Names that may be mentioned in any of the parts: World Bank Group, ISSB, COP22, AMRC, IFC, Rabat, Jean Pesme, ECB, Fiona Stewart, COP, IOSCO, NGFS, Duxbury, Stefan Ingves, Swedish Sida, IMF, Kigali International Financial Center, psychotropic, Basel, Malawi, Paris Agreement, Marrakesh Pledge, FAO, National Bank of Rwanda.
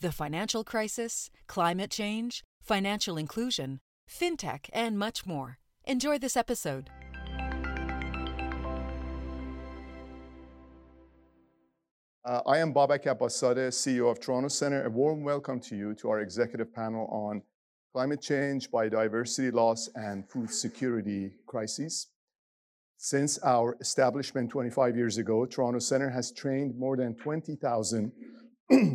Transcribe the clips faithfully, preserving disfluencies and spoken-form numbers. the financial crisis, climate change, financial inclusion, fintech, and much more. Enjoy this episode. Uh, I am Babak Abbassadeh, C E O of Toronto Centre. A warm welcome to you to our executive panel on climate change, biodiversity loss, and food security crises. Since our establishment twenty-five years ago, Toronto Centre has trained more than twenty thousand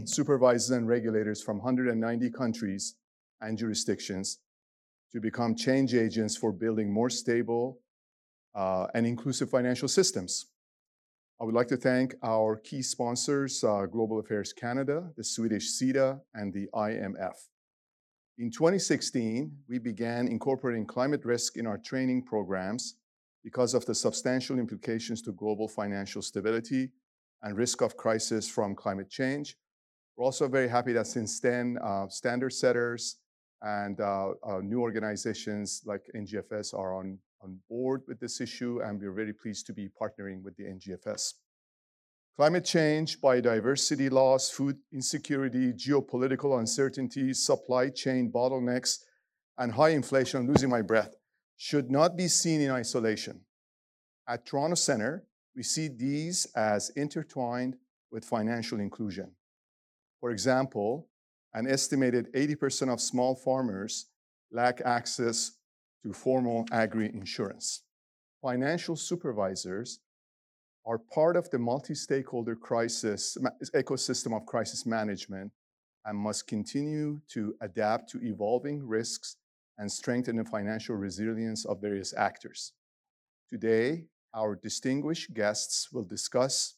supervisors and regulators from one hundred ninety countries and jurisdictions to become change agents for building more stable uh, and inclusive financial systems. I would like to thank our key sponsors, uh, Global Affairs Canada, the Swedish Sida, and the I M F. In twenty sixteen, we began incorporating climate risk in our training programs because of the substantial implications to global financial stability and risk of crisis from climate change. We're also very happy that since then, uh, standard setters and uh, uh, new organizations like N G F S are on on board with this issue, and we're very pleased to be partnering with the N G F S. Climate change, biodiversity loss, food insecurity, geopolitical uncertainty, supply chain bottlenecks, and high inflation, I'm losing my breath, should not be seen in isolation. At Toronto Centre, we see these as intertwined with financial inclusion. For example, an estimated eighty percent of small farmers lack access to formal agri-insurance. Financial supervisors are part of the multi-stakeholder crisis ecosystem of crisis management and must continue to adapt to evolving risks and strengthen the financial resilience of various actors. Today, our distinguished guests will discuss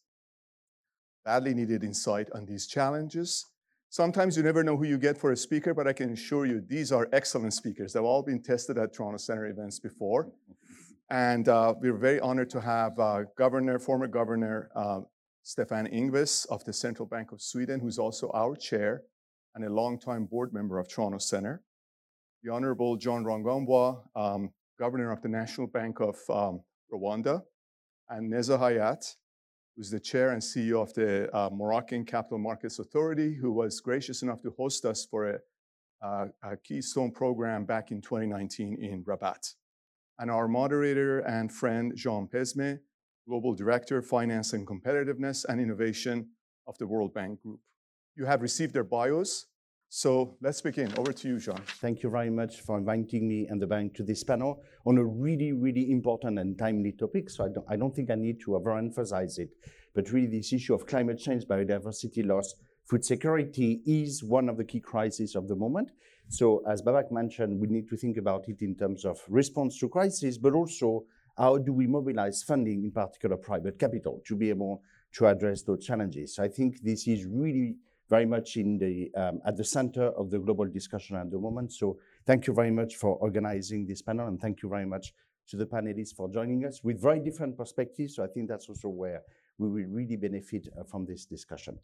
badly needed insight on these challenges. Sometimes you never know who you get for a speaker, but I can assure you these are excellent speakers. They've all been tested at Toronto Centre events before. And uh, we're very honored to have uh, Governor, former Governor uh, Stefan Ingves of the Central Bank of Sweden, who's also our chair and a longtime board member of Toronto Centre. The Honorable John Rwangombwa, um, Governor of the National Bank of um, Rwanda, and Nezha Hayat, who's the chair and C E O of the uh, Moroccan Capital Markets Authority, who was gracious enough to host us for a, uh, a Keystone program back in twenty nineteen in Rabat. And our moderator and friend, Jean Pesme, Global Director, Finance and Competitiveness and Innovation of the World Bank Group. You have received their bios, so let's begin. Over to you, Jean. Thank you very much for inviting me and the bank to this panel on a really, really important and timely topic, so I don't, I don't think I need to overemphasize it. But really, this issue of climate change, biodiversity loss, food security is one of the key crises of the moment. So as Babak mentioned, we need to think about it in terms of response to crisis, but also how do we mobilize funding, in particular private capital, to be able to address those challenges. So I think this is really very much in the um, at the center of the global discussion at the moment. So thank you very much for organizing this panel, and thank you very much to the panelists for joining us with very different perspectives. So I think that's also where we will really benefit uh, from this discussion.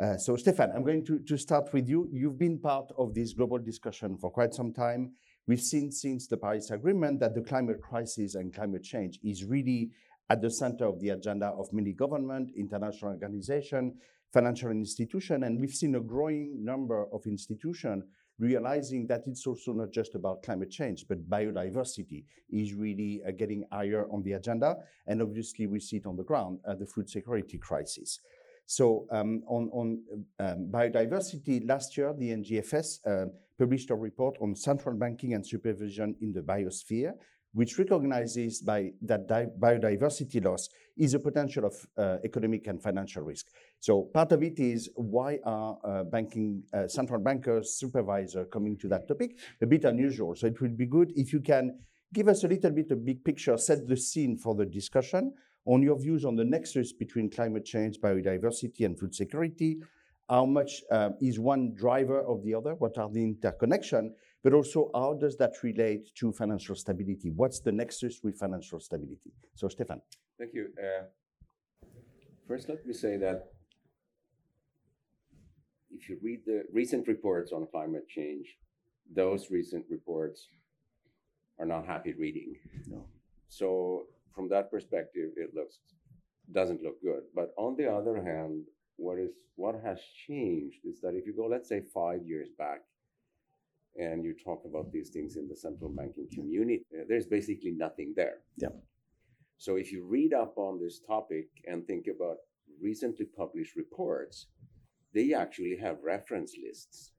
Uh, so Stefan, I'm going to, to start with you. You've been part of this global discussion for quite some time. We've seen since the Paris Agreement that the climate crisis and climate change is really at the center of the agenda of many governments, international organizations, financial institution, and we've seen a growing number of institutions realizing that it's also not just about climate change, but biodiversity is really uh, getting higher on the agenda, and obviously we see it on the ground at uh, the food security crisis. So um, on, on um, biodiversity, last year the N G F S uh, published a report on central banking and supervision in the biosphere, which recognizes by that di- biodiversity loss is a potential of uh, economic and financial risk. So part of it is why are uh, banking, uh, central bankers, supervisors coming to that topic? A bit unusual. So it would be good if you can give us a little bit of big picture, set the scene for the discussion on your views on the nexus between climate change, biodiversity, and food security, how much uh, is one driver of the other, what are the interconnection, but also how does that relate to financial stability? What's the nexus with financial stability? So, Stefan. Thank you. Uh, first, let me say that if you read the recent reports on climate change, those recent reports are not happy reading. No. So from that perspective, it looks doesn't look good. But on the other hand, what is what has changed is that if you go, let's say, five years back, and you talk about these things in the central banking community, there's basically nothing there. Yeah. So if you read up on this topic and think about recently published reports, they actually have reference lists.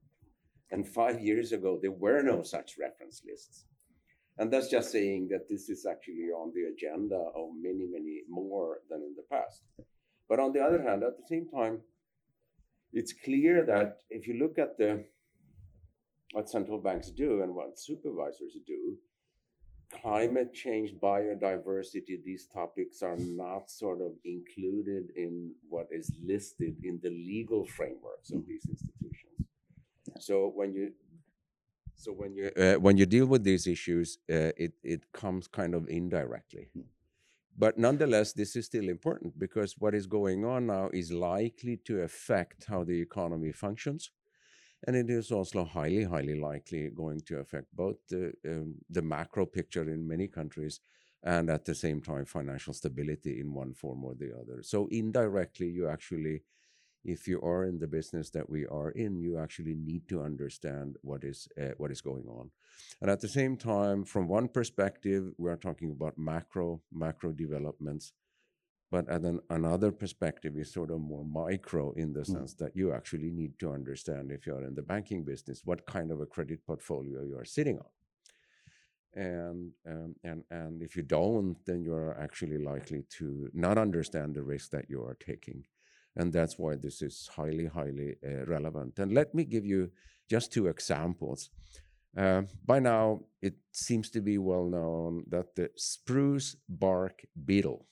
And five years ago, there were no such reference lists. And that's just saying that this is actually on the agenda of many, many more than in the past. But on the other hand, at the same time, it's clear that if you look at the what central banks do and what supervisors do, climate change, biodiversity, these topics are not sort of included in what is listed in the legal frameworks of these institutions. So when you so when you uh, when you deal with these issues, uh, it it comes kind of indirectly. But nonetheless, this is still important because what is going on now is likely to affect how the economy functions. And it is also highly, highly likely going to affect both the, um, the macro picture in many countries and at the same time financial stability in one form or the other. So indirectly, you actually, if you are in the business that we are in, you actually need to understand what is uh, what is going on. And at the same time, from one perspective, we are talking about macro, macro developments. But at an, another perspective is sort of more micro in the sense that you actually need to understand if you're in the banking business, what kind of a credit portfolio you are sitting on. And, um, and, and if you don't, then you're actually likely to not understand the risk that you are taking. And that's why this is highly, highly uh, relevant. And let me give you just two examples. Uh, by now, it seems to be well known that the spruce bark beetle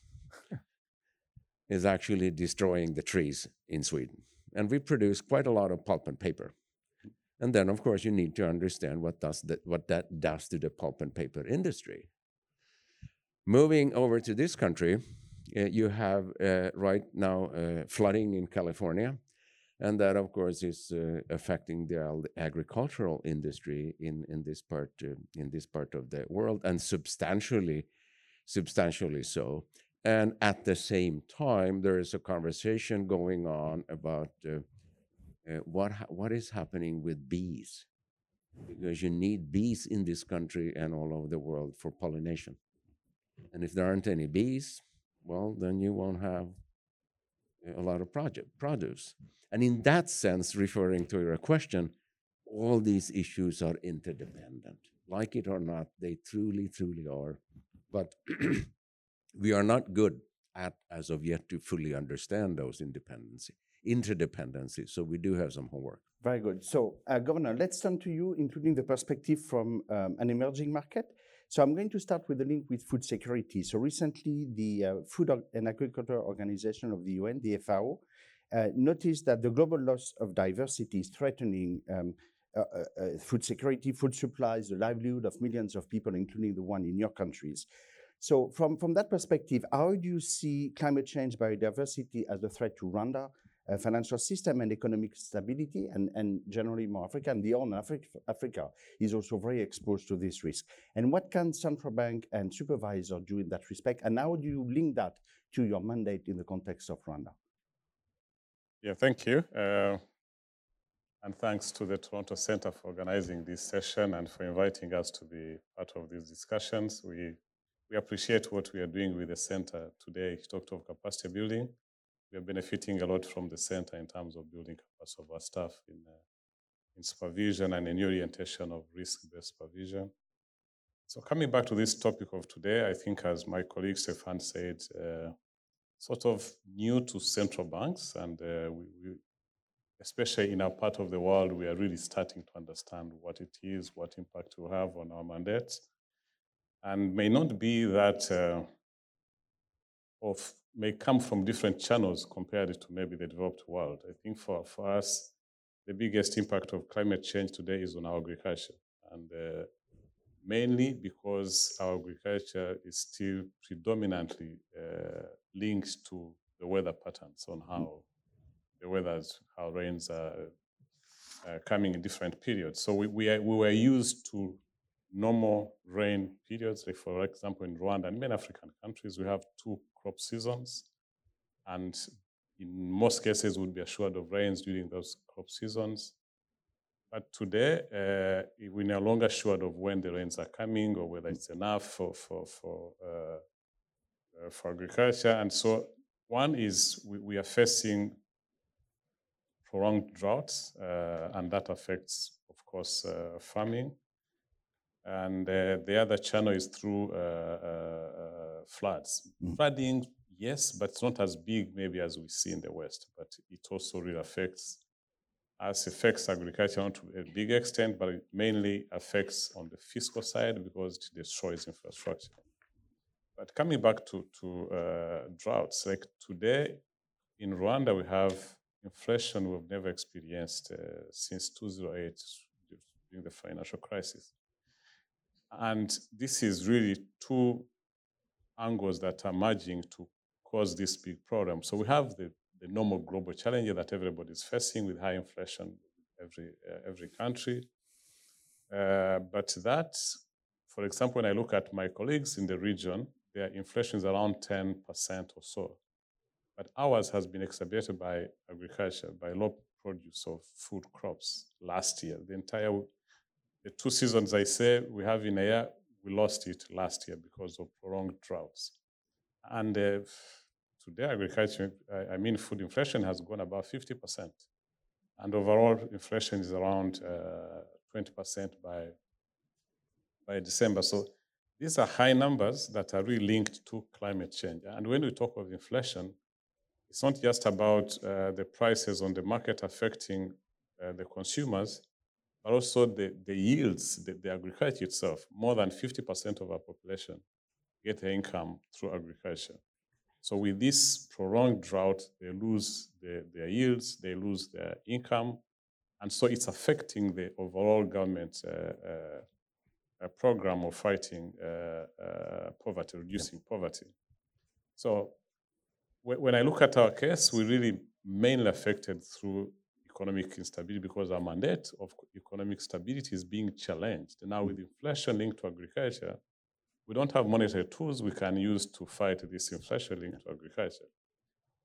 is actually destroying the trees in Sweden. And we produce quite a lot of pulp and paper. And then, of course, you need to understand what, does that, what that does to the pulp and paper industry. Moving over to this country, uh, you have uh, right now uh, flooding in California. And that, of course, is uh, affecting the agricultural industry in, in, this part, uh, in this part of the world, and substantially, substantially so. And at the same time, there is a conversation going on about uh, uh, what ha what is happening with bees, because you need bees in this country and all over the world for pollination. And if there aren't any bees, well, then you won't have a lot of project, produce. And in that sense, referring to your question, all these issues are interdependent. Like it or not, they truly, truly are. But we are not good at, as of yet, to fully understand those independency, interdependencies. So we do have some homework. Very good. So, uh, Governor, let's turn to you, including the perspective from um, an emerging market. So I'm going to start with a link with food security. So recently, the uh, Food and Agriculture Organization of the U N, the F A O, uh, noticed that the global loss of diversity is threatening um, uh, uh, food security, food supplies, the livelihood of millions of people, including the one in your countries. So from, from that perspective, how do you see climate change, biodiversity as a threat to Rwanda, uh, financial system and economic stability, and, and generally more Africa, and the whole Afri- Africa is also very exposed to this risk. And what can central bank and supervisor do in that respect? And how do you link that to your mandate in the context of Rwanda? Yeah, thank you. Uh, and thanks to the Toronto Centre for organizing this session and for inviting us to be part of these discussions. We We appreciate what we are doing with the center today. He talked of capacity building. We are benefiting a lot from the center in terms of building capacity of our staff in, uh, in supervision and in orientation of risk-based supervision. So coming back to this topic of today, I think as my colleague Stefan said, uh, sort of new to central banks, and uh, we, we, especially in our part of the world, we are really starting to understand what it is, what impact we have on our mandates. And may not be that uh, of may come from different channels compared to maybe the developed world. I think for, for us, the biggest impact of climate change today is on our agriculture, and uh, mainly because our agriculture is still predominantly uh, linked to the weather patterns on how the weathers, how rains are uh, coming in different periods. So we we, are, we were used to normal rain periods. Like for example, in Rwanda and many African countries, we have two crop seasons, and in most cases would be assured of rains during those crop seasons. But today, uh, we're no longer assured of when the rains are coming or whether it's enough for for for, uh, uh, for agriculture. And so one is we, we are facing prolonged droughts, uh, and that affects, of course, uh, farming. And uh, the other channel is through uh, uh, floods. Mm-hmm. Flooding, yes, but it's not as big maybe as we see in the West, but it also really affects us, affects agriculture not to a big extent, but it mainly affects on the fiscal side because it destroys infrastructure. But coming back to, to uh, droughts, like today in Rwanda, we have inflation we've never experienced uh, since two thousand eight during the financial crisis. And this is really two angles that are merging to cause this big problem. So we have the, the normal global challenge that everybody is facing with high inflation in every, uh, every country. Uh, but that, for example, when I look at my colleagues in the region, their inflation is around ten percent or so. But ours has been exacerbated by agriculture, by low produce of food crops last year. The entire, the two seasons I say we have in a year, we lost it last year because of prolonged droughts. And uh, today, agriculture, I mean, food inflation has gone above fifty percent. And overall, inflation is around uh, twenty percent by, by December. So these are high numbers that are really linked to climate change. And when we talk of inflation, it's not just about uh, the prices on the market affecting uh, the consumers, but also the, the yields, the, the agriculture itself. More than fifty percent of our population get their income through agriculture. So with this prolonged drought, they lose the, their yields, they lose their income. And so it's affecting the overall government uh, uh, program of fighting uh, uh, poverty, reducing poverty. So w- when I look at our case, we really mainly affected through economic instability because our mandate of economic stability is being challenged. Now with inflation linked to agriculture, we don't have monetary tools we can use to fight this inflation linked to agriculture.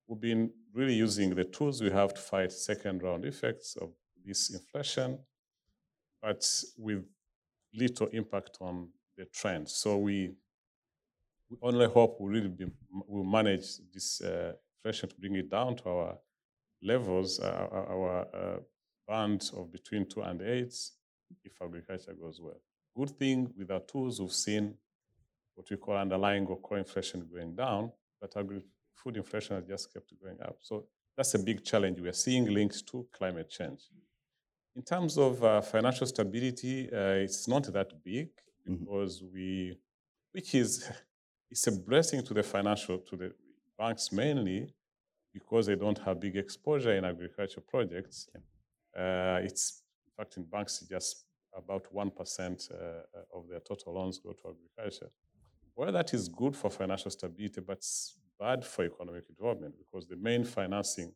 We've been really using the tools we have to fight second round effects of this inflation, but with little impact on the trend. So we, we only hope we really be, we'll manage this uh, inflation to bring it down to our levels, uh, our uh, band of between two and eight, if agriculture goes well. Good thing with our tools, we've seen what we call underlying or core inflation going down, but agri- food inflation has just kept going up. So that's a big challenge we are seeing linked to climate change. In terms of uh, financial stability, uh, it's not that big because mm-hmm. we, which is, it's a blessing to the financial, to the banks mainly, because they don't have big exposure in agriculture projects. Yeah. Uh, it's, in fact, in banks, it's just about one percent uh, of their total loans go to agriculture. Well, that is good for financial stability, but it's bad for economic development because the main financing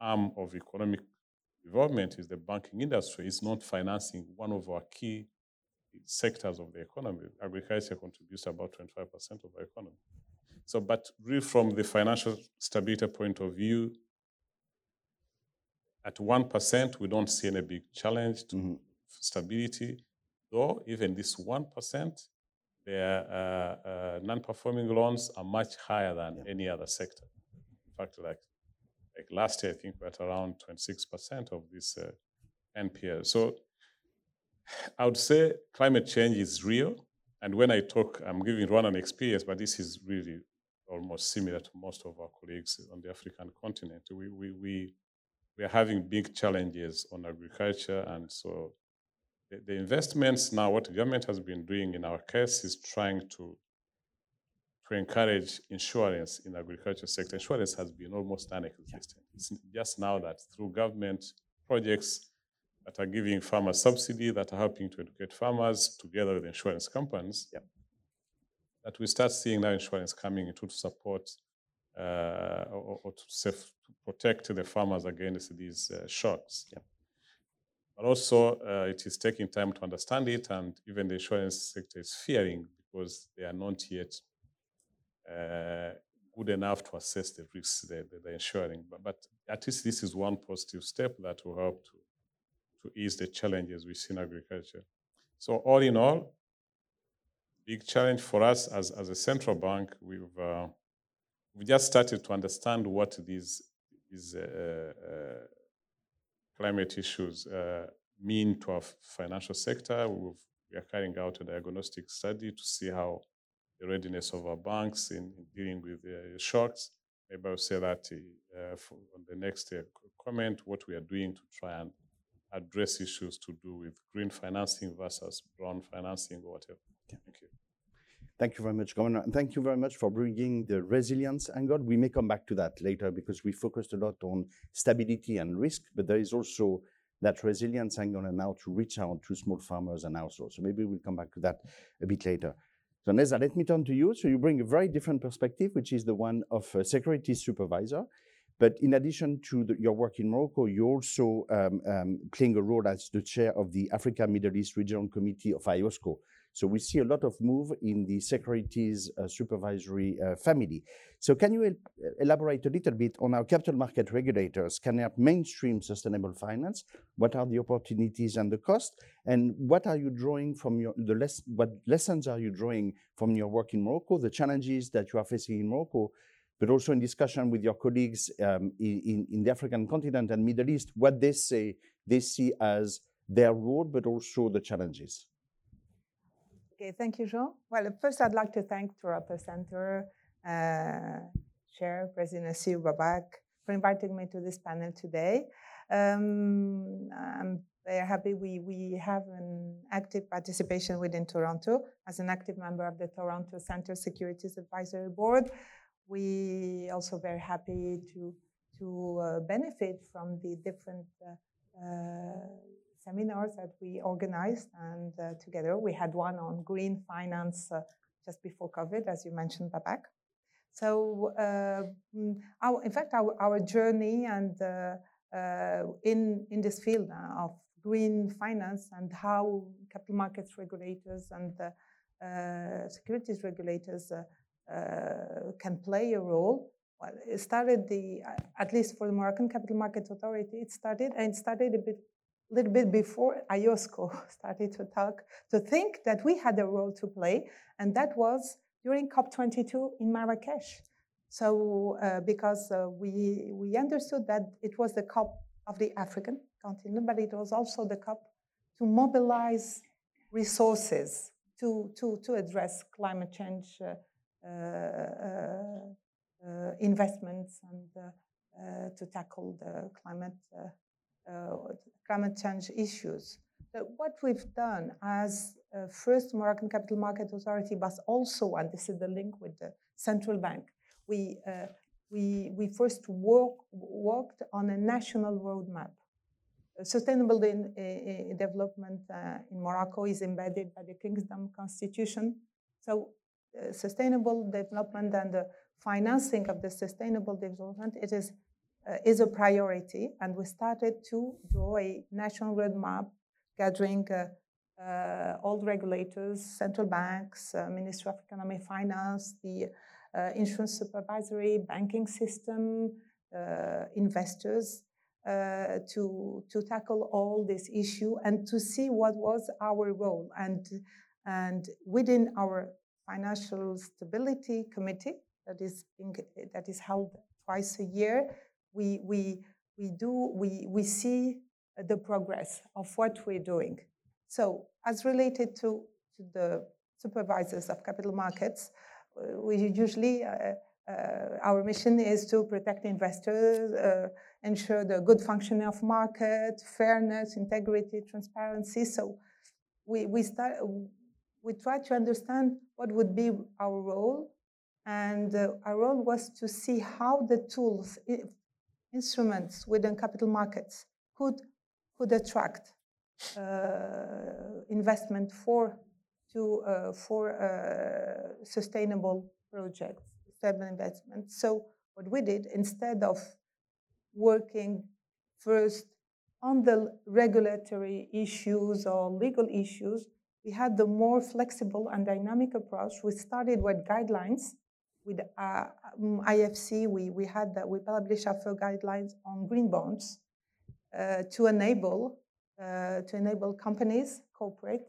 arm of economic development is the banking industry. It's not financing one of our key sectors of the economy. Agriculture contributes about twenty-five percent of our economy. So, but really from the financial stability point of view, at one percent, we don't see any big challenge to mm-hmm. stability. Though, even this one percent, their uh, uh, non-performing loans are much higher than yeah. any other sector. In fact, like, like last year, I think we're at around twenty-six percent of this uh, N P L. So I would say climate change is real. And when I talk, I'm giving Rwanda an experience, but this is really almost similar to most of our colleagues on the African continent. We we we, we are having big challenges on agriculture, and so the, the investments now, what the government has been doing in our case is trying to to encourage insurance in the agriculture sector. Insurance has been almost non-existent. Yeah. It's just now that through government projects that are giving farmers subsidy, that are helping to educate farmers together with insurance companies, yeah. that we start seeing now insurance coming in to support uh, or, or to, safe, to protect the farmers against these uh, shocks. Yeah. But also, uh, it is taking time to understand it, and even the insurance sector is fearing because they are not yet uh, good enough to assess the risks they, they, they're insuring. But, but at least this is one positive step that will help to to ease the challenges we see in agriculture. So all in all, big challenge for us as, as a central bank. We've uh, we just started to understand what these, these uh, uh, climate issues uh, mean to our financial sector. We've, we are carrying out a diagnostic study to see how the readiness of our banks in, in dealing with uh, shocks. Maybe I'll say that uh, for on the next uh, comment, what we are doing to try and address issues to do with green financing versus brown financing or whatever. Okay. Thank you. Thank you very much, Governor. And thank you very much for bringing the resilience angle. We may come back to that later because we focused a lot on stability and risk, but there is also that resilience angle and how to reach out to small farmers and households. So maybe we'll come back to that a bit later. So Nezha, let me turn to you. So you bring a very different perspective, which is the one of a securities supervisor. But in addition to the, your work in Morocco, you're also um, um, playing a role as the chair of the Africa Middle East Regional Committee of I O S C O. So we see a lot of move in the securities uh, supervisory uh, family. So can you el elaborate a little bit on how capital market regulators can help mainstream sustainable finance? What are the opportunities and the cost? And what are you drawing from your the less, what lessons are you drawing from your work in Morocco? The challenges that you are facing in Morocco, but also in discussion with your colleagues um, in, in the African continent and Middle East, what they say they see as their role, but also the challenges. Okay, thank you, Jean. Well, first I'd like to thank Toronto Centre, uh, Chair, President Asiu Babak, for inviting me to this panel today. Um, I'm very happy we, we have an active participation within Toronto as an active member of the Toronto Centre Securities Advisory Board. We also very happy to, to uh, benefit from the different uh, uh, seminars that we organized, and uh, together we had one on green finance uh, just before COVID, as you mentioned, Babak. So uh, our, in fact, our, our journey and uh, uh, in, in this field of green finance and how capital markets regulators and uh, uh, securities regulators uh, Uh, can play a role. Well, it started the, uh, at least for the Moroccan Capital Markets Authority, it started and started a bit, little bit before I O S C O started to talk, to think that we had a role to play, and that was during COP twenty-two in Marrakesh. So, uh, because uh, we we understood that it was the COP of the African continent, but it was also the COP to mobilize resources to to to address climate change. Uh, Uh, uh, uh, investments and uh, uh, to tackle the climate uh, uh, climate change issues. But what we've done as uh, first Moroccan Capital Markets Authority, but also, and this is the link with the Central Bank, we uh, we we first work, worked on a national roadmap. Sustainable in, uh, development uh, in Morocco is embedded by the Kingdom Constitution, so. Uh, sustainable development and the financing of the sustainable development, it is, uh, is a priority, and we started to draw a national roadmap gathering uh, uh, all regulators, central banks, uh, Ministry of Economy and Finance, the uh, insurance supervisory, banking system, uh, investors, uh, to, to tackle all this issue and to see what was our role. And, and within our Financial Stability Committee that is in, that is held twice a year, we we we do we we see the progress of what we're doing. So, as related to, to the supervisors of capital markets, we usually uh, uh, our mission is to protect investors, uh, ensure the good functioning of market, fairness, integrity, transparency. So, we we start. We try to understand what would be our role And uh, our role was to see how the tools, instruments within capital markets could, could attract uh, investment for, to, uh, for uh, sustainable projects, sustainable investments. So what we did, instead of working first on the regulatory issues or legal issues, we had the more flexible and dynamic approach. We started with guidelines. With uh, I F C, we, we had that we published our guidelines on green bonds uh, to enable uh, to enable companies, corporate,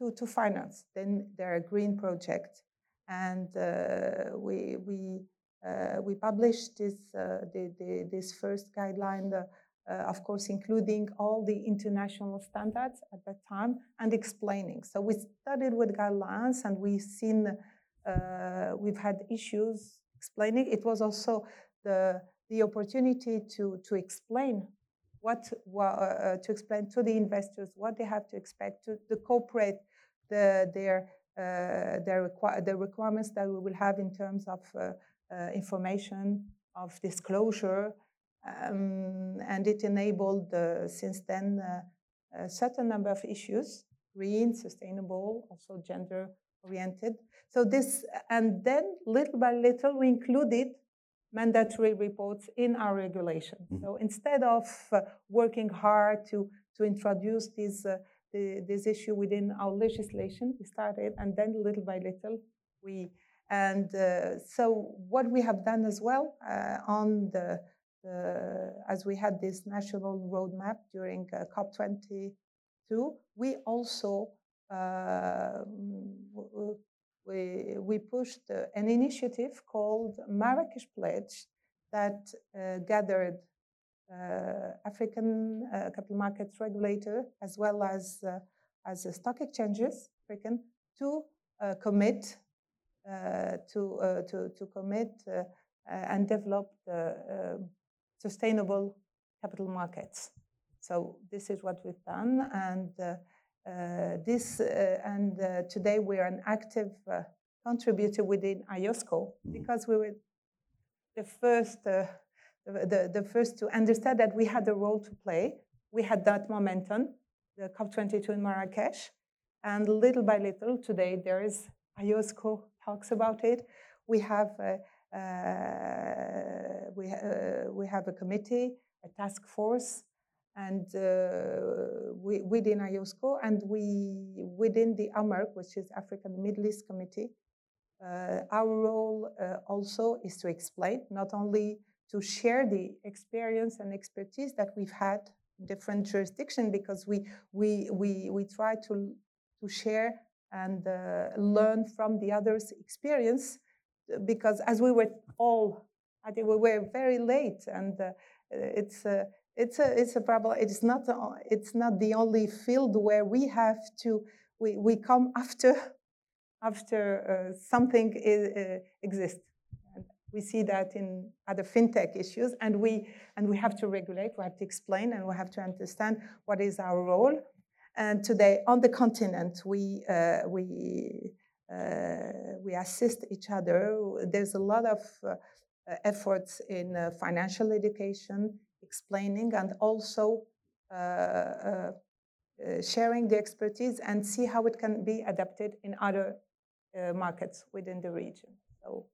to, to finance then their green project. And uh, we we uh, we published this uh, the, the, this first guideline, uh, uh, of course, including all the international standards at that time and explaining. So we started with guidelines, and we've seen. Uh, we've had issues explaining. It was also the the opportunity to to explain what uh, to explain to the investors what they have to expect, to the corporate the their uh, their requ the requirements that we will have in terms of uh, uh, information, of disclosure, um, and it enabled uh, since then uh, a certain number of issues: green, sustainable, also gender oriented. So this, and then little by little, we included mandatory reports in our regulation. Mm-hmm. So instead of uh, working hard to, to introduce this, uh, the, this issue within our legislation, we started, and then little by little, we, and uh, so what we have done as well uh, on the, the, as we had this national roadmap during uh, COP twenty-two, we also, uh, We, we pushed uh, an initiative called Marrakesh Pledge that uh, gathered uh, African uh, capital markets regulator as well as, uh, as the stock exchanges African to uh, commit uh, to, uh, to, to commit uh, and develop the, uh, sustainable capital markets. So this is what we've done, and uh, Uh, this uh, and uh, today we are an active uh, contributor within I O S C O because we were the first, uh, the, the first to understand that we had a role to play. We had that momentum, the COP twenty-two in Marrakesh, and little by little today there is I O S C O talks about it. We have a, uh, we uh, we have a committee, a task force. And uh, we, within I O S C O and we within the A M R C, which is African Middle East Committee, uh, our role uh, also is to explain, not only to share the experience and expertise that we've had in different jurisdictions, because we we we we try to to share and uh, learn from the others' experience, because as we were all, I think we were very late, and uh, it's. Uh, It's a it's a problem. It's not a, it's not the only field where we have to we, we come after after uh, something is, uh, exists. And we see that in other fintech issues, and we and we have to regulate. We have to explain, and we have to understand what is our role. And today on the continent, we uh, we uh, we assist each other. There's a lot of uh, efforts in uh, financial education, explaining, and also uh, uh, sharing the expertise and see how it can be adapted in other uh, markets within the region. So.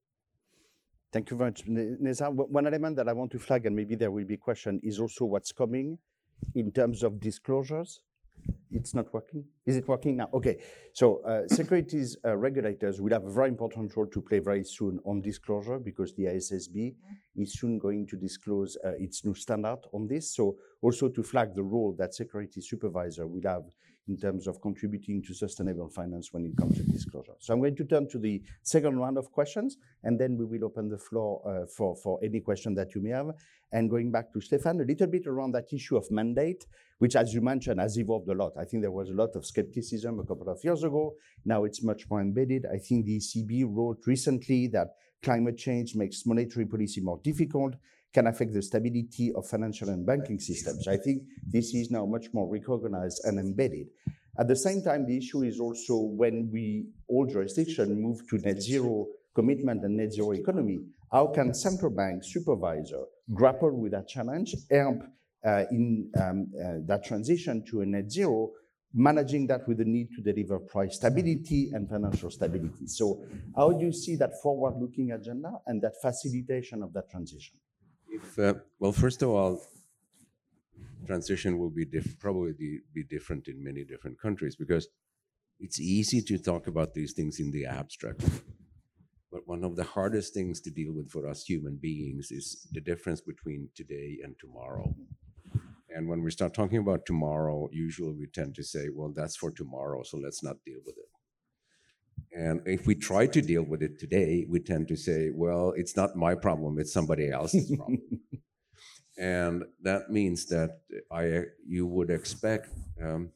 Thank you very much, Nezha. One element that I want to flag, and maybe there will be a question, is also what's coming in terms of disclosures. It's not working. Is it working now? Okay. So uh, securities uh, regulators will have a very important role to play very soon on disclosure, because the I S S B mm-hmm. is soon going to disclose uh, its new standard on this. So also to flag the role that security supervisor will have in terms of contributing to sustainable finance when it comes to disclosure. So I'm going to turn to the second round of questions, and then we will open the floor uh, for, for any question that you may have. And going back to Stefan, a little bit around that issue of mandate, which, as you mentioned, has evolved a lot. I think there was a lot of skepticism a couple of years ago. Now it's much more embedded. I think the E C B wrote recently that climate change makes monetary policy more difficult, can affect the stability of financial and banking systems. I think this is now much more recognized and embedded. At the same time, the issue is also when we, all jurisdictions, move to net zero commitment and net zero economy, how can central bank supervisor grapple with that challenge, help uh, in um, uh, that transition to a net zero, managing that with the need to deliver price stability and financial stability? So how do you see that forward-looking agenda and that facilitation of that transition? If, uh, well, first of all, transition will be diff probably be different in many different countries, because it's easy to talk about these things in the abstract. But one of the hardest things to deal with for us human beings is the difference between today and tomorrow. And when we start talking about tomorrow, usually we tend to say, well, that's for tomorrow, so let's not deal with it. And if we try to deal with it today, we tend to say, well, it's not my problem, it's somebody else's problem. And that means that I, you would expect um,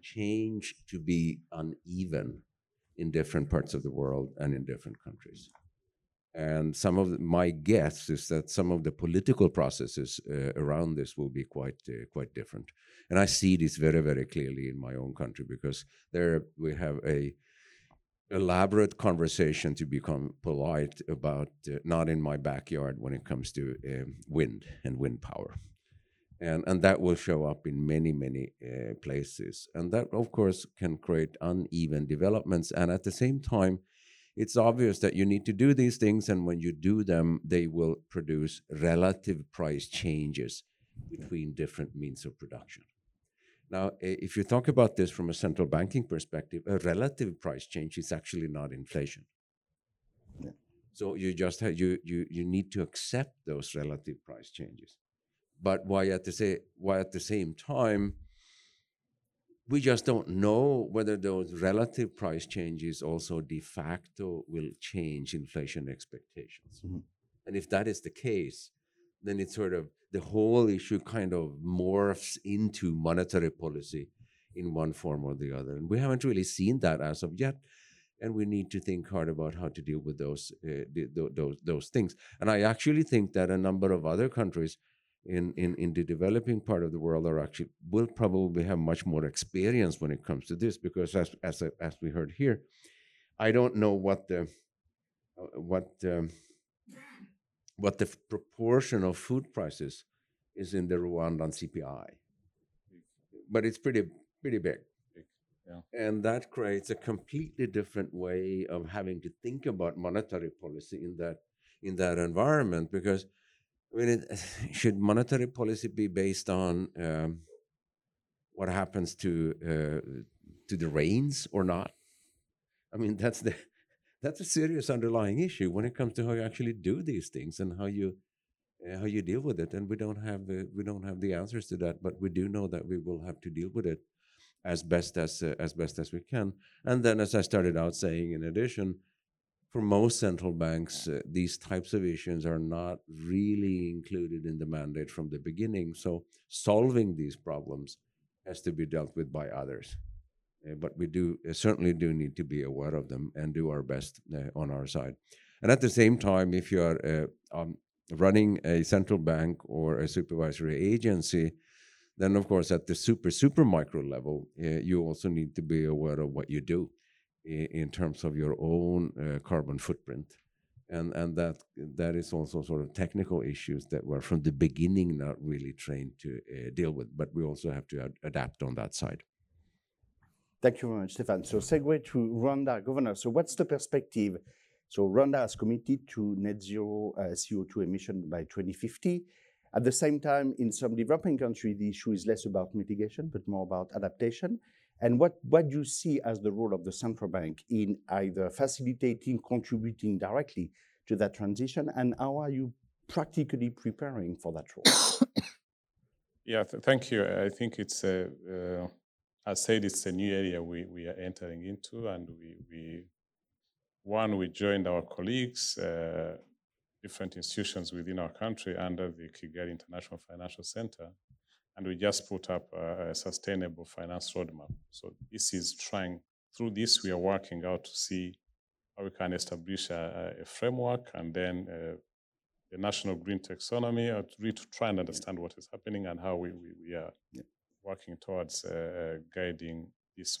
change to be uneven in different parts of the world and in different countries. And some of the, my guess is that some of the political processes uh, around this will be quite uh, quite different. And I see this very, very clearly in my own country, because there we have a elaborate conversation, to become polite, about uh, not in my backyard when it comes to um, wind and wind power. And, and that will show up in many, many uh, places. And that, of course, can create uneven developments. And at the same time, it's obvious that you need to do these things, and when you do them, they will produce relative price changes between different means of production. Now, if you talk about this from a central banking perspective, a relative price change is actually not inflation. Yeah. So you just have, you, you, you need to accept those relative price changes. But why at the say, why at the same time, we just don't know whether those relative price changes also de facto will change inflation expectations. Mm-hmm. And if that is the case, then it's sort of the whole issue kind of morphs into monetary policy in one form or the other. And we haven't really seen that as of yet. And we need to think hard about how to deal with those, uh, th th those, those things. And I actually think that a number of other countries In, in, in the developing part of the world are actually will probably have much more experience when it comes to this, because as as, as we heard here, I don't know what the what um, what the proportion of food prices is in the Rwandan C P I, but it's pretty pretty big, yeah. And that creates a completely different way of having to think about monetary policy in that in that environment, because. I mean, it, should monetary policy be based on um, what happens to uh, to the rains or not? I mean, that's the that's a serious underlying issue when it comes to how you actually do these things and how you uh, how you deal with it. And we don't have uh, we don't have the answers to that, but we do know that we will have to deal with it as best as uh, as best as we can. And then, as I started out saying, in addition. For most central banks, uh, these types of issues are not really included in the mandate from the beginning. So solving these problems has to be dealt with by others. Uh, but we do uh, certainly do need to be aware of them and do our best uh, on our side. And at the same time, if you are uh, um, running a central bank or a supervisory agency, then of course at the super, super micro level, uh, you also need to be aware of what you do in terms of your own uh, carbon footprint. And, and that, that is also sort of technical issues that were from the beginning not really trained to uh, deal with, but we also have to ad adapt on that side. Thank you very much, Stefan. So segue to Rwanda, Governor. So what's the perspective? So Rwanda has committed to net zero uh, C O two emission by twenty fifty. At the same time, in some developing countries, the issue is less about mitigation, but more about adaptation. And what, what do you see as the role of the central bank in either facilitating, contributing directly to that transition, and how are you practically preparing for that role? Yeah, th thank you. I think it's, a, uh, as said, it's a new area we, we are entering into, and we, we one, we joined our colleagues, uh, different institutions within our country under the Kigali International Financial Center. And we just put up a, a sustainable finance roadmap. So this is trying, through this we are working out to see how we can establish a, a framework, and then uh, the national green taxonomy, or to, to try and understand what is happening and how we, we, we are yeah. working towards uh, guiding this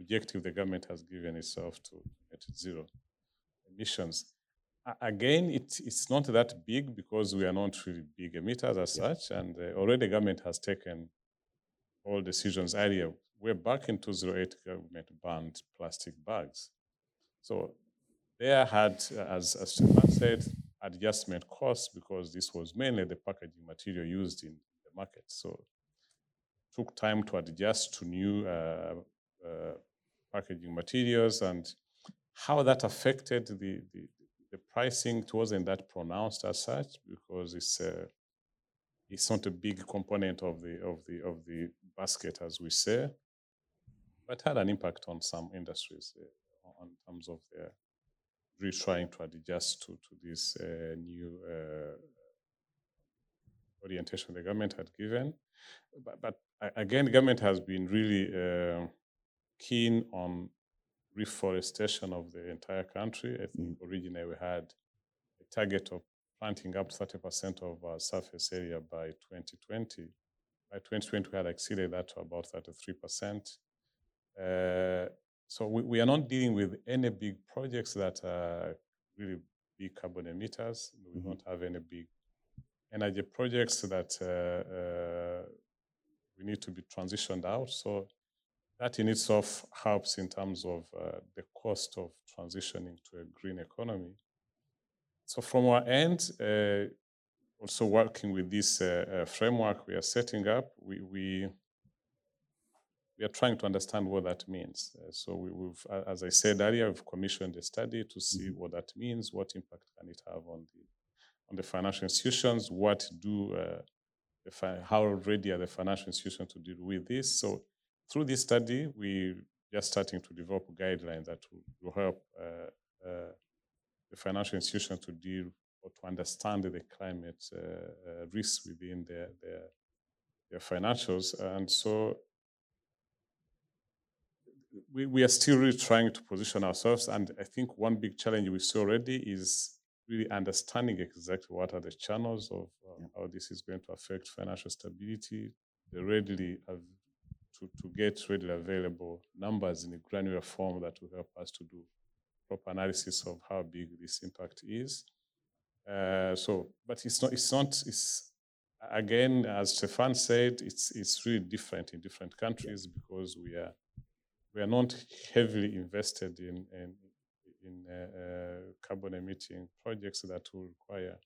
objective the government has given itself to net zero emissions. Again, it, it's not that big because we are not really big emitters as yeah. such, and uh, already the government has taken all decisions earlier. We're back in two thousand eight, government banned plastic bags. So there had, as, as Stefan said, adjustment costs because this was mainly the packaging material used in the market. So it took time to adjust to new uh, uh, packaging materials, and how that affected the, the The pricing wasn't that pronounced as such because it's uh, it's not a big component of the of the of the basket, as we say, but had an impact on some industries uh, in terms of their really trying to adjust to to this uh, new uh, orientation the government had given. But, but again, the government has been really uh, keen on reforestation of the entire country. I think originally we had a target of planting up thirty percent of our surface area by twenty twenty. By twenty twenty, we had exceeded that to about thirty-three percent. Uh, so we, we are not dealing with any big projects that are really big carbon emitters. We mm-hmm. don't have any big energy projects that uh, uh, we need to be transitioned out. So that in itself helps in terms of uh, the cost of transitioning to a green economy. So from our end, uh, also working with this uh, uh, framework we are setting up, we, we we are trying to understand what that means. Uh, so we, we've, as I said earlier, we've commissioned a study to see what that means, what impact can it have on the on the financial institutions, what do uh, the fi- how ready are the financial institutions to deal with this? So through this study, we're just starting to develop guidelines that will help uh, uh, the financial institutions to deal or to understand the climate uh, uh, risks within their, their, their financials. And so we, we are still really trying to position ourselves. And I think one big challenge we see already is really understanding exactly what are the channels of uh, how this is going to affect financial stability, the readily available. To, to get readily available numbers in a granular form that will help us to do proper analysis of how big this impact is. Uh, so, but it's not, it's not, it's, again, as Stefan said, it's it's really different in different countries because we are we are not heavily invested in in, in uh, carbon emitting projects that will require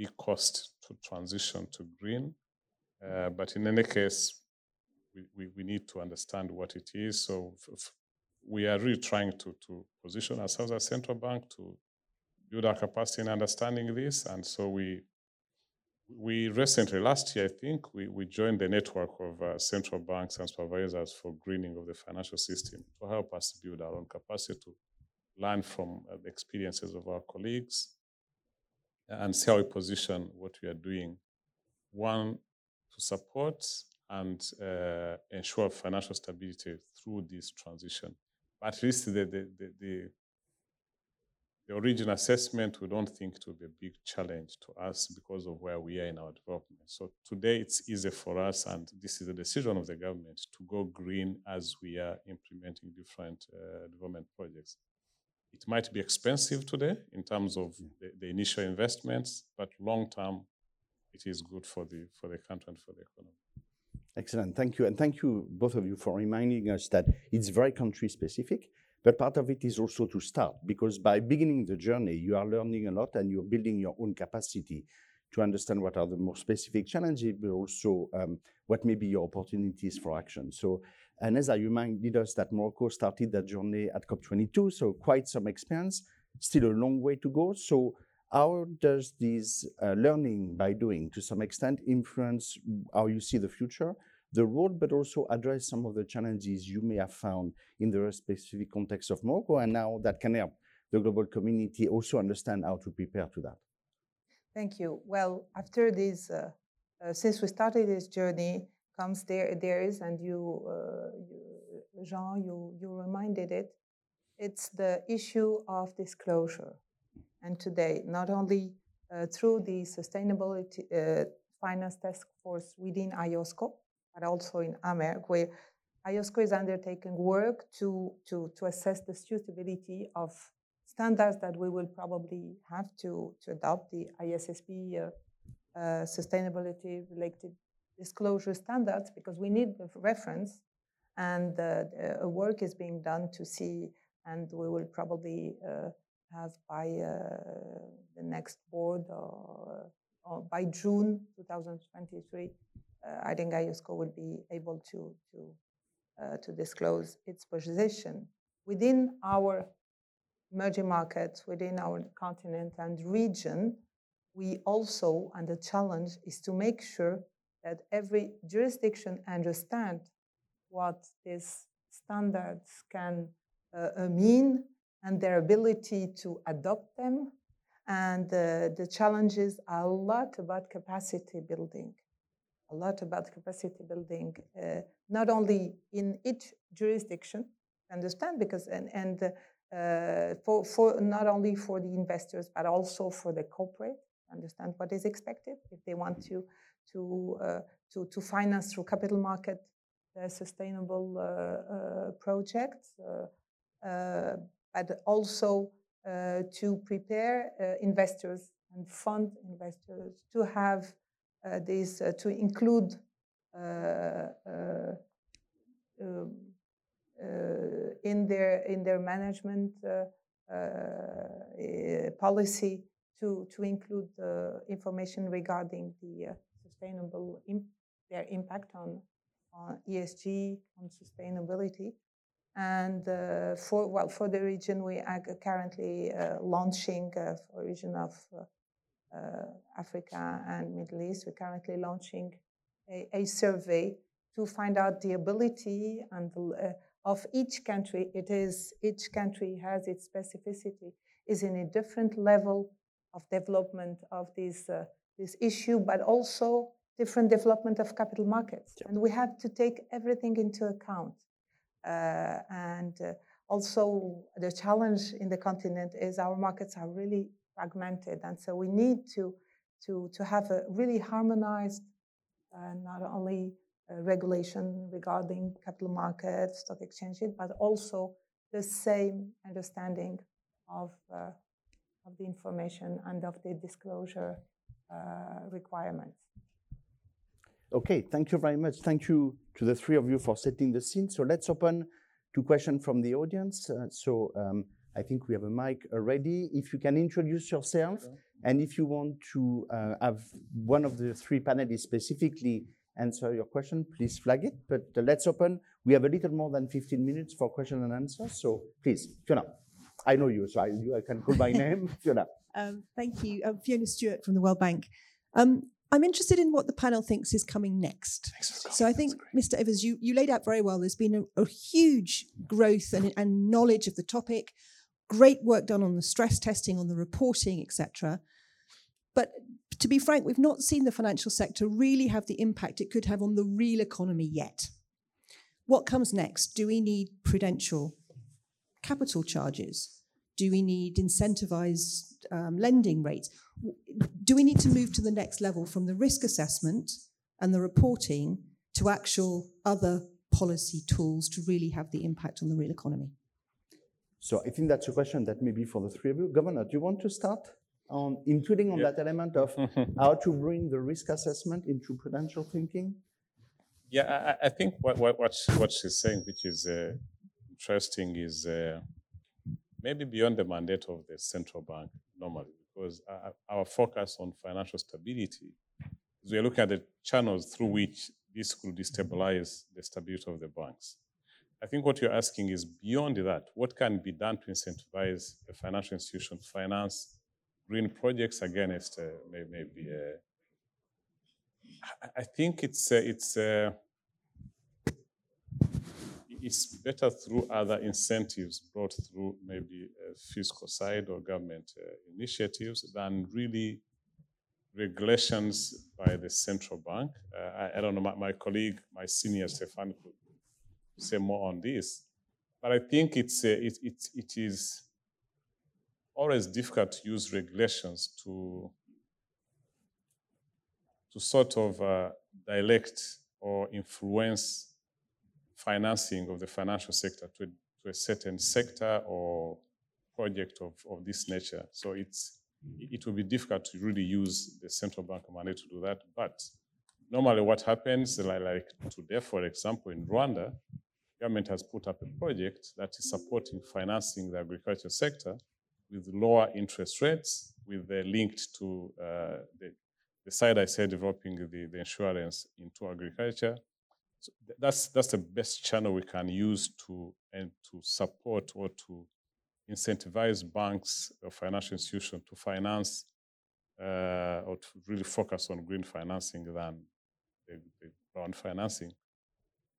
big cost to transition to green. Uh, but in any case, We, we, we need to understand what it is. So f- f- we are really trying to, to position ourselves as central bank to build our capacity in understanding this. And so we we recently, last year, I think, we, we joined the network of uh, central banks and supervisors for greening of the financial system to help us build our own capacity to learn from uh, the experiences of our colleagues and see how we position what we are doing. One, to support and uh, ensure financial stability through this transition. But at least the, the, the, the, the original assessment, we don't think it will be a big challenge to us because of where we are in our development. So today it's easy for us, and this is a decision of the government to go green as we are implementing different uh, development projects. It might be expensive today in terms of the, the initial investments, but long-term, it is good for the for the country and for the economy. Excellent. Thank you. And thank you, both of you, for reminding us that it's very country-specific, but part of it is also to start, because by beginning the journey, you are learning a lot and you're building your own capacity to understand what are the more specific challenges, but also um, what may be your opportunities for action. So, and as I reminded us that Morocco started that journey at COP twenty-two, so quite some experience, still a long way to go. So how does this uh, learning by doing, to some extent, influence how you see the future, the road, but also address some of the challenges you may have found in the specific context of Morocco, and now that can help the global community also understand how to prepare to that? Thank you. Well, after this, uh, uh, since we started this journey, comes there, there is, and you, uh, you Jean, you, you reminded it, it's the issue of disclosure. And today, not only uh, through the Sustainability uh, Finance Task Force within I O S C O, but also in A M R C, where IOSCO is undertaking work to, to, to assess the suitability of standards that we will probably have to, to adopt, the I S S B uh, uh, sustainability-related disclosure standards, because we need the reference, and uh, the work is being done to see, and we will probably uh, have by uh, the next board or, or by June two thousand twenty-three, uh, I think IOSCO will be able to, to Uh, to disclose its position within our emerging markets, within our continent and region. We also, and the challenge is to make sure that every jurisdiction understands what these standards can uh, mean and their ability to adopt them. And uh, the challenges are a lot about capacity building. a lot about capacity building, uh, not only in each jurisdiction, understand, because, and, and uh, for, for not only for the investors, but also for the corporate, understand what is expected if they want to, to, uh, to, to finance through capital market their sustainable uh, uh, projects, uh, uh, but also uh, to prepare uh, investors and fund investors to have Uh, this uh, to include uh, uh, um, uh, in their in their management uh, uh, policy to to include uh, information regarding the uh, sustainable imp their impact on on E S G, on sustainability, and uh, for well for the region we are currently uh, launching uh, for region of. Uh, Uh, Africa and Middle East, we're currently launching a, a survey to find out the ability and the, uh, of each country. It is each country has its specificity, is in a different level of development of this uh, this issue, but also different development of capital markets. Yep. And we have to take everything into account. Uh, and uh, also, the challenge in the continent is our markets are really fragmented, and so we need to to to have a really harmonized uh, not only uh, regulation regarding capital markets, stock exchanges, but also the same understanding of uh, of the information and of the disclosure uh, requirements. Okay, thank you very much. Thank you to the three of you for setting the scene. So let's open to questions from the audience. Uh, so. Um, I think we have a mic already. If you can introduce yourself, and if you want to uh, have one of the three panelists specifically answer your question, please flag it. But uh, let's open. We have a little more than fifteen minutes for question and answer. So please, Fiona. I know you, so I, you, I can call by name. Fiona. Um, thank you. I'm Fiona Stewart from the World Bank. Um, I'm interested in what the panel thinks is coming next. So I think, Mister Evers, you, you laid out very well. There's been a, a huge growth and, and knowledge of the topic. Great work done on the stress testing, on the reporting, et cetera. But to be frank, we've not seen the financial sector really have the impact it could have on the real economy yet. What comes next? Do we need prudential capital charges? Do we need incentivized um, lending rates? Do we need to move to the next level from the risk assessment and the reporting to actual other policy tools to really have the impact on the real economy? So I think that's a question that maybe for the three of you. Governor, do you want to start on including on yeah. that element of how to bring the risk assessment into prudential thinking? Yeah, I, I think what, what, what she's saying, which is uh, interesting, is uh, maybe beyond the mandate of the central bank normally, because our, our focus on financial stability is we're looking at the channels through which this could destabilize the stability of the banks. I think what you're asking is beyond that, what can be done to incentivize the financial institution to finance green projects against uh, maybe, uh, I think it's, uh, it's, uh, it's better through other incentives brought through maybe uh, fiscal side or government uh, initiatives than really regulations by the central bank. Uh, I, I don't know, my, my colleague, my senior Stefan could say more on this, but I think it's uh, it, it it is always difficult to use regulations to to sort of uh, direct or influence financing of the financial sector to, to a certain sector or project of, of this nature. So it's, it will be difficult to really use the central bank money to do that. But normally what happens, like, like today, for example, in Rwanda, government has put up a project that is supporting financing the agricultural sector with lower interest rates, with the linked to uh, the, the side I said developing the, the insurance into agriculture. So that's that's the best channel we can use to and to support or to incentivize banks or financial institutions to finance uh, or to really focus on green financing than the, the brown financing.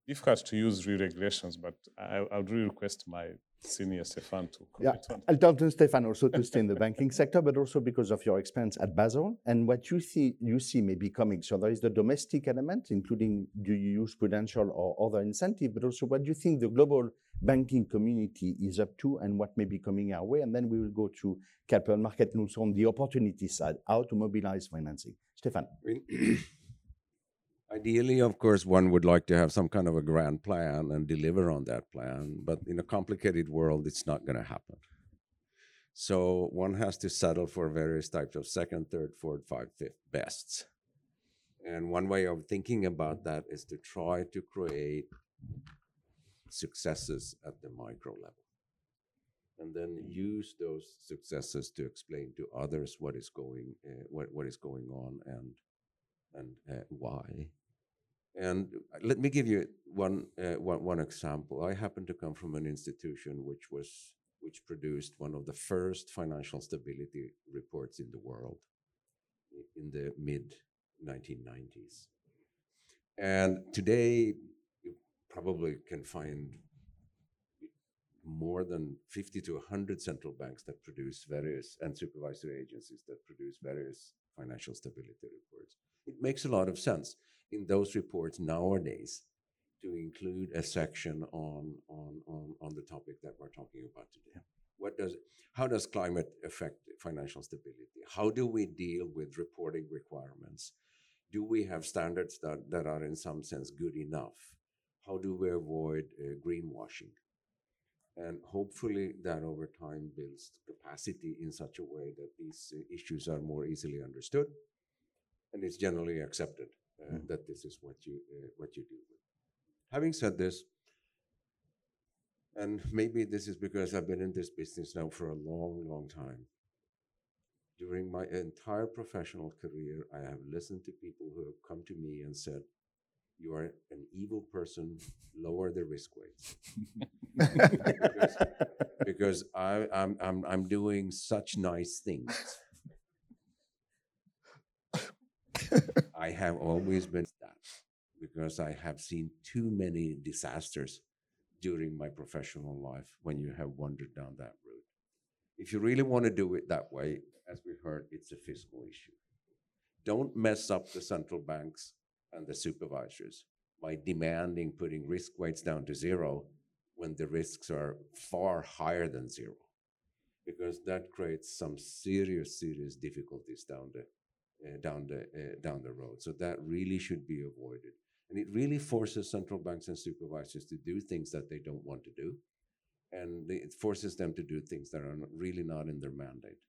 Difficult to use re-regulations, but I, I would really request my senior Stefan to comment yeah, on. I'll talk to Stefan also to stay in the banking sector, but also because of your experience at Basel and what you see you see may be coming. So there is the domestic element, including do you use prudential or other incentive, but also what do you think the global banking community is up to and what may be coming our way? And then we will go to capital market and also on the opportunity side, how to mobilize financing. Stefan. Ideally, of course, one would like to have some kind of a grand plan and deliver on that plan, but in a complicated world, it's not going to happen. So one has to settle for various types of second, third, fourth, fifth, fifth bests. And one way of thinking about that is to try to create successes at the micro level, and then use those successes to explain to others what is going, uh, what, what is going on and and uh, why. And let me give you one, uh, one one example. I happen to come from an institution which was which produced one of the first financial stability reports in the world in the mid nineteen nineties. And today, you probably can find more than fifty to one hundred central banks that produce various and supervisory agencies that produce various financial stability reports. It makes a lot of sense in those reports nowadays to include a section on on on, on the topic that we're talking about today. Yeah. What does how does climate affect financial stability? How do we deal with reporting requirements? Do we have standards that, that are in some sense good enough? How do we avoid uh, greenwashing? And hopefully that over time builds capacity in such a way that these uh, issues are more easily understood. And it's generally accepted uh, mm. that this is what you uh, what you do. Having said this, and maybe this is because I've been in this business now for a long, long time. During my entire professional career, I have listened to people who have come to me and said, "You are an evil person. Lower the risk weights." because because I, I'm I'm I'm doing such nice things. I have always been that because I have seen too many disasters during my professional life when you have wandered down that route. If you really want to do it that way, as we heard, it's a fiscal issue. Don't mess up the central banks and the supervisors by demanding putting risk weights down to zero when the risks are far higher than zero, because that creates some serious, serious difficulties down the Uh, down the uh, down the road. So that really should be avoided. And it really forces central banks and supervisors to do things that they don't want to do. And they, it forces them to do things that are not, really not in their mandate.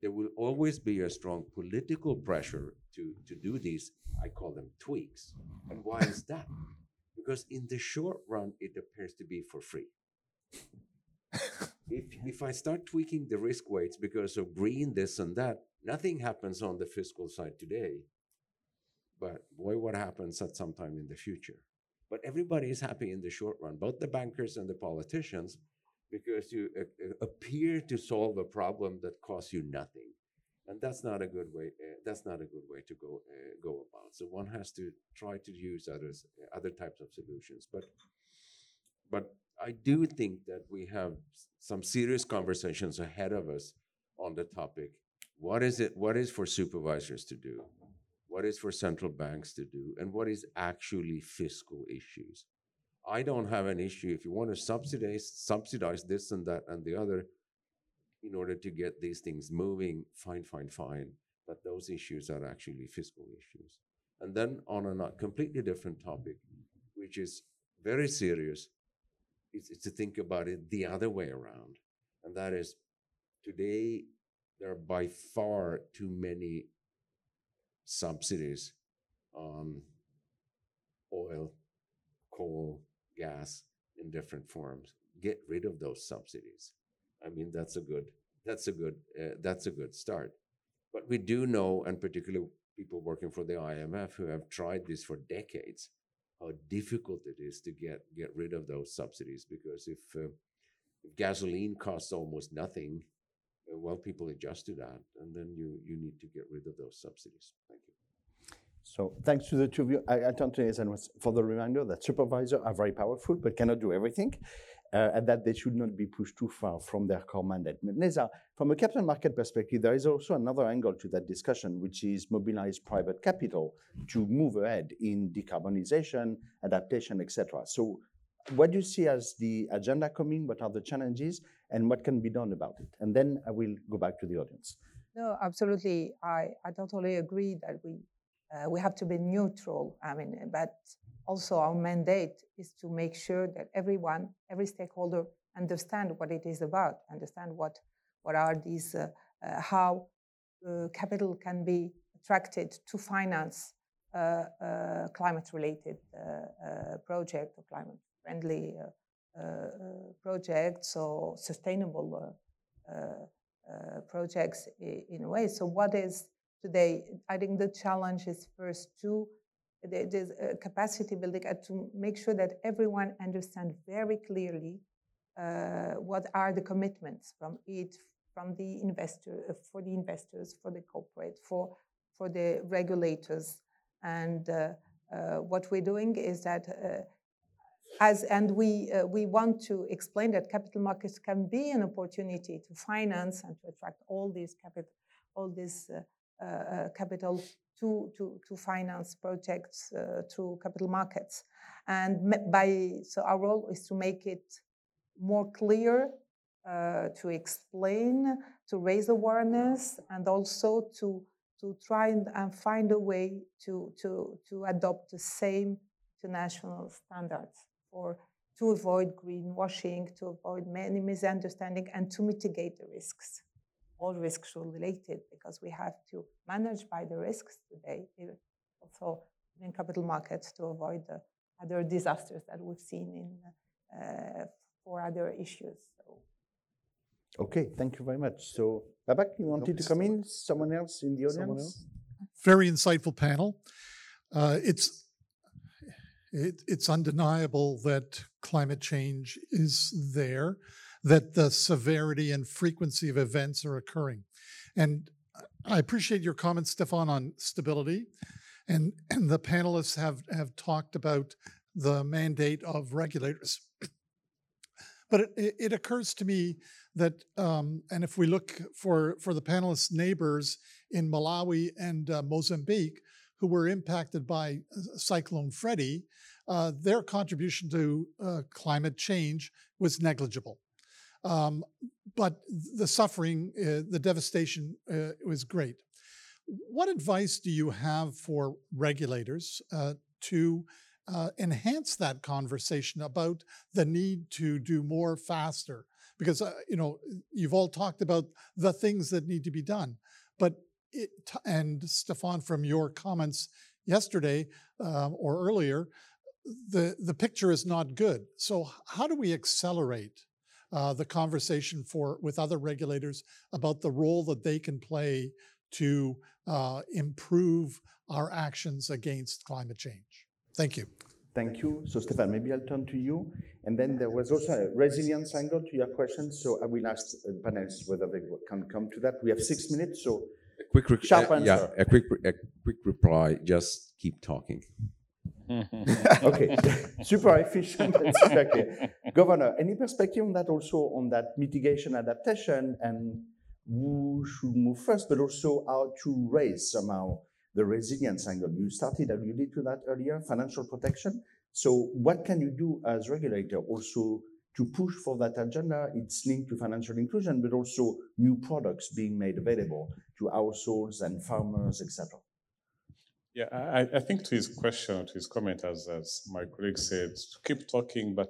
There will always be a strong political pressure to, to do these, I call them tweaks. And why is that? Because in the short run, it appears to be for free. If, if I start tweaking the risk weights because of green, this and that, nothing happens on the fiscal side today, but boy, what happens at some time in the future. But everybody is happy in the short run, both the bankers and the politicians, because you uh, appear to solve a problem that costs you nothing, and that's not a good way. Uh, that's not a good way to go uh, go about. So one has to try to use others, uh, other types of solutions. But but I do think that we have some serious conversations ahead of us on the topic. What is it? What is for supervisors to do? What is for central banks to do? And what is actually fiscal issues? I don't have an issue if you want to subsidize, subsidize this and that and the other in order to get these things moving, fine, fine, fine. But those issues are actually fiscal issues. And then on a completely different topic, which is very serious is, is to think about it the other way around. And that is, today, there are by far too many subsidies on oil, coal, gas in different forms. Get rid of those subsidies. I mean, that's a good, that's a good, uh, that's a good start. But we do know, and particularly people working for the I M F who have tried this for decades, how difficult it is to get get rid of those subsidies, because if, uh, if gasoline costs almost nothing, uh, well, people adjust to that, and then you you need to get rid of those subsidies. Thank you. So thanks to the two of you. I, I turn to Nezha for the reminder that supervisors are very powerful but cannot do everything, uh, and that they should not be pushed too far from their core mandate. Nezha, from a capital market perspective, there is also another angle to that discussion, which is mobilize private capital to move ahead in decarbonization, adaptation, et cetera. So what do you see as the agenda coming? What are the challenges and what can be done about it? And then I will go back to the audience. No, absolutely. I, I totally agree that we Uh, we have to be neutral, I mean, but also our mandate is to make sure that everyone, every stakeholder understand what it is about, understand what, what are these, uh, uh, how uh, capital can be attracted to finance uh, uh, climate-related uh, uh, project or climate-friendly uh, uh, projects or sustainable uh, uh, projects in, in a way. So what is today, I think the challenge is first to there's a capacity building to make sure that everyone understands very clearly uh, what are the commitments from it, from the investor, for the investors, for the corporate, for for the regulators, and uh, uh, what we're doing is that uh, as and we uh, we want to explain that capital markets can be an opportunity to finance and to attract all these capital, all these. Uh, Uh, capital to, to, to finance projects uh, through capital markets. And by, so our role is to make it more clear, uh, to explain, to raise awareness, and also to, to try and, and find a way to, to, to adopt the same international standards, or to avoid greenwashing, to avoid many misunderstandings, and to mitigate the risks. All risks are related, because we have to manage by the risks today, also in capital markets, to avoid the other disasters that we've seen in uh, for other issues. So. Okay, thank you very much. So, Babak, you wanted to come in? Someone else in the audience? Very insightful panel. Uh, it's it, it's undeniable that climate change is there, that the severity and frequency of events are occurring. And I appreciate your comments, Stefan, on stability. And, and the panelists have, have talked about the mandate of regulators. But it, it occurs to me that, um, and if we look for, for the panelists' neighbors in Malawi and uh, Mozambique, who were impacted by Cyclone Freddy, uh, their contribution to uh, climate change was negligible. Um, but the suffering, uh, the devastation uh, was great. What advice do you have for regulators uh, to uh, enhance that conversation about the need to do more faster? Because, uh, you know, you've all talked about the things that need to be done. But, it, and Stefan, from your comments yesterday uh, or earlier, the, the picture is not good. So how do we accelerate Uh, the conversation for with other regulators about the role that they can play to uh, improve our actions against climate change? Thank you. Thank you. So, Stefan, maybe I'll turn to you. And then there was also a resilience angle to your question. So I will ask the panelists whether they can come to that. We have six minutes, so a quick re- sharp uh, answer. Yeah, a quick, a quick reply. Just keep talking. Okay, super efficient and super clear. Governor, any perspective on that also, on that mitigation adaptation and who should move first, but also how to raise somehow the resilience angle? You started alluded to that earlier, financial protection. So what can you do as regulator also to push for that agenda? It's linked to financial inclusion, but also new products being made available to households and farmers, et cetera. Yeah, I, I think to his question, to his comment, as, as my colleague said, to keep talking but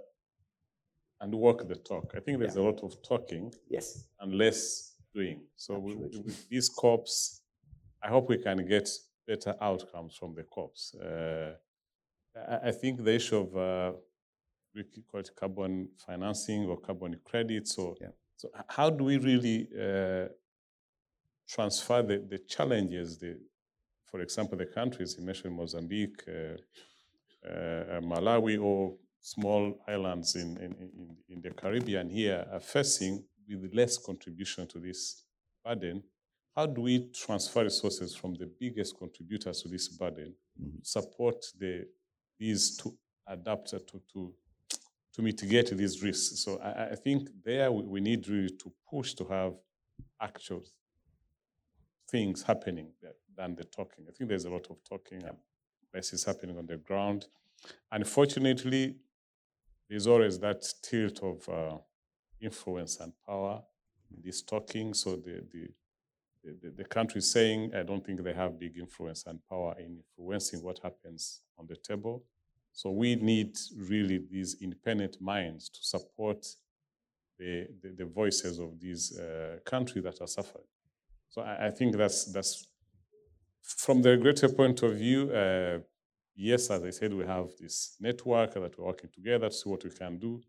and walk the talk. I think there's yeah. a lot of talking yes. and less doing. So with, with these COPs, I hope we can get better outcomes from the COPs. Uh, I, I think the issue of uh, we call it carbon financing or carbon credits. So, yeah. so how do we really uh, transfer the, the challenges, the for example, the countries, you mentioned Mozambique, uh, uh, Malawi, or small islands in, in, in the Caribbean here are facing with less contribution to this burden. How do we transfer resources from the biggest contributors to this burden, mm-hmm. support the, these to adapt to, to, to mitigate these risks? So I, I think there we, we need really to push to have actual things happening there than the talking. I think there's a lot of talking, yeah. and less is happening on the ground. Unfortunately, there's always that tilt of uh, influence and power in this talking. So the, the the the country is saying, I don't think they have big influence and power in influencing what happens on the table. So we need really these independent minds to support the the, the voices of these uh, countries that are suffering. So I, I think that's that's. From the regulatory point of view, uh, yes, as I said, we have this network that we're working together to see what we can do.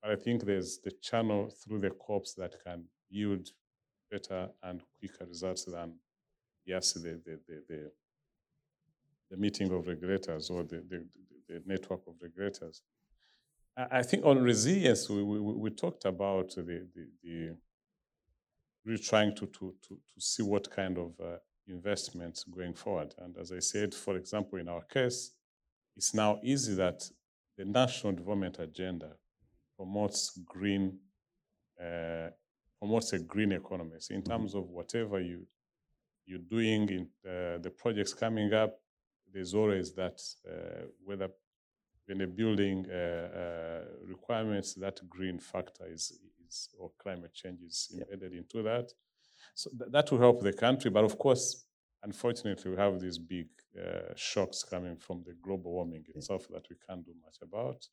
But I think there's the channel through the COPs that can yield better and quicker results than, yes, the the the, the, the meeting of regulators or the, the, the network of regulators. I, I think on resilience, we we, we talked about the, the, the really trying to, to, to, to see what kind of uh, investments going forward. And as I said, for example, in our case, it's now easy that the national development agenda promotes green, uh, promotes a green economy. So in terms of whatever you, you're doing in uh, the projects coming up, there's always that, uh, whether when they're building uh, uh, requirements, that green factor is, is or climate change is embedded yep. into that. So th- that will help the country, but of course, unfortunately, we have these big uh, shocks coming from the global warming itself that we can't do much about.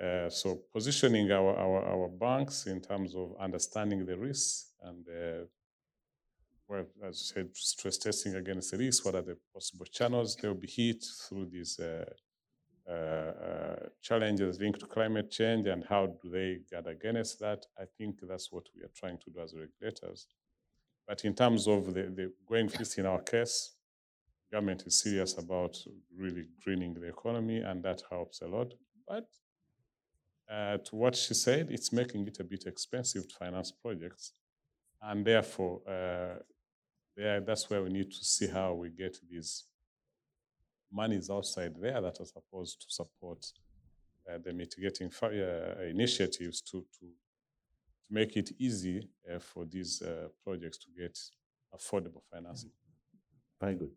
Uh, so positioning our, our, our banks in terms of understanding the risks and, uh, well, as I said, stress testing against the risks, what are the possible channels they will be hit through these uh, uh, uh, challenges linked to climate change and how do they guard against that? I think that's what we are trying to do as regulators. But in terms of the, the going fist in our case, government is serious about really greening the economy, and that helps a lot. But uh, to what she said, it's making it a bit expensive to finance projects. And therefore, uh, there, that's where we need to see how we get these monies outside there that are supposed to support uh, the mitigating fire initiatives to, to make it easy uh, for these uh, projects to get affordable financing. Very good.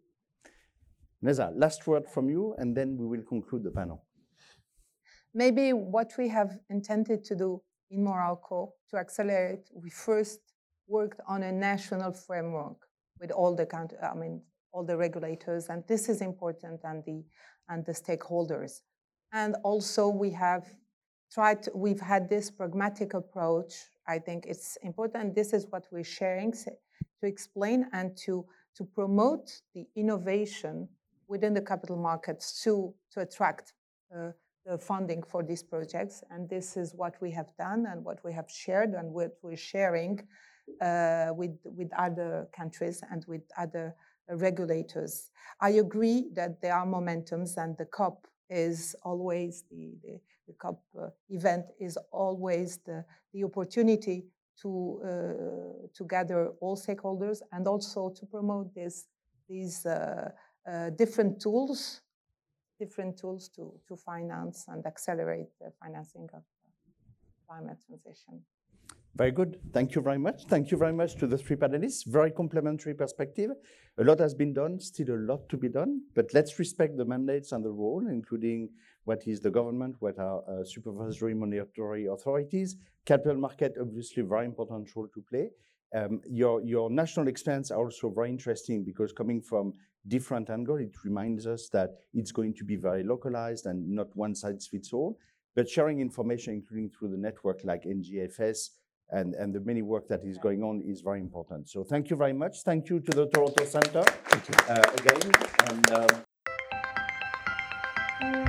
Nezha, last word from you, and then we will conclude the panel. Maybe what we have intended to do in Morocco to accelerate, we first worked on a national framework with all the country, I mean, all the regulators, and this is important, and the and the stakeholders. And also we have tried to, we've had this pragmatic approach. I think it's important. This is what we're sharing to explain and to, to promote the innovation within the capital markets to, to attract uh, the funding for these projects. And this is what we have done and what we have shared and what we're sharing uh, with, with other countries and with other uh, regulators. I agree that there are momentums, and the COP is always the, the The COP uh, event is always the, the opportunity to, uh, to gather all stakeholders and also to promote this, these uh, uh, different tools, different tools to, to finance and accelerate the financing of climate transition. Very good. Thank you very much. Thank you very much to the three panelists. Very complementary perspective. A lot has been done, still a lot to be done, but let's respect the mandates and the role, including what is the government, what are uh, supervisory monetary authorities, capital market, obviously very important role to play. Um, your, your national experience are also very interesting because coming from different angle. It reminds us that it's going to be very localized and not one size fits all, but sharing information, including through the network like N G F S and, and the many work that is going on is very important. So thank you very much. Thank you to the Toronto Centre uh, again. And, um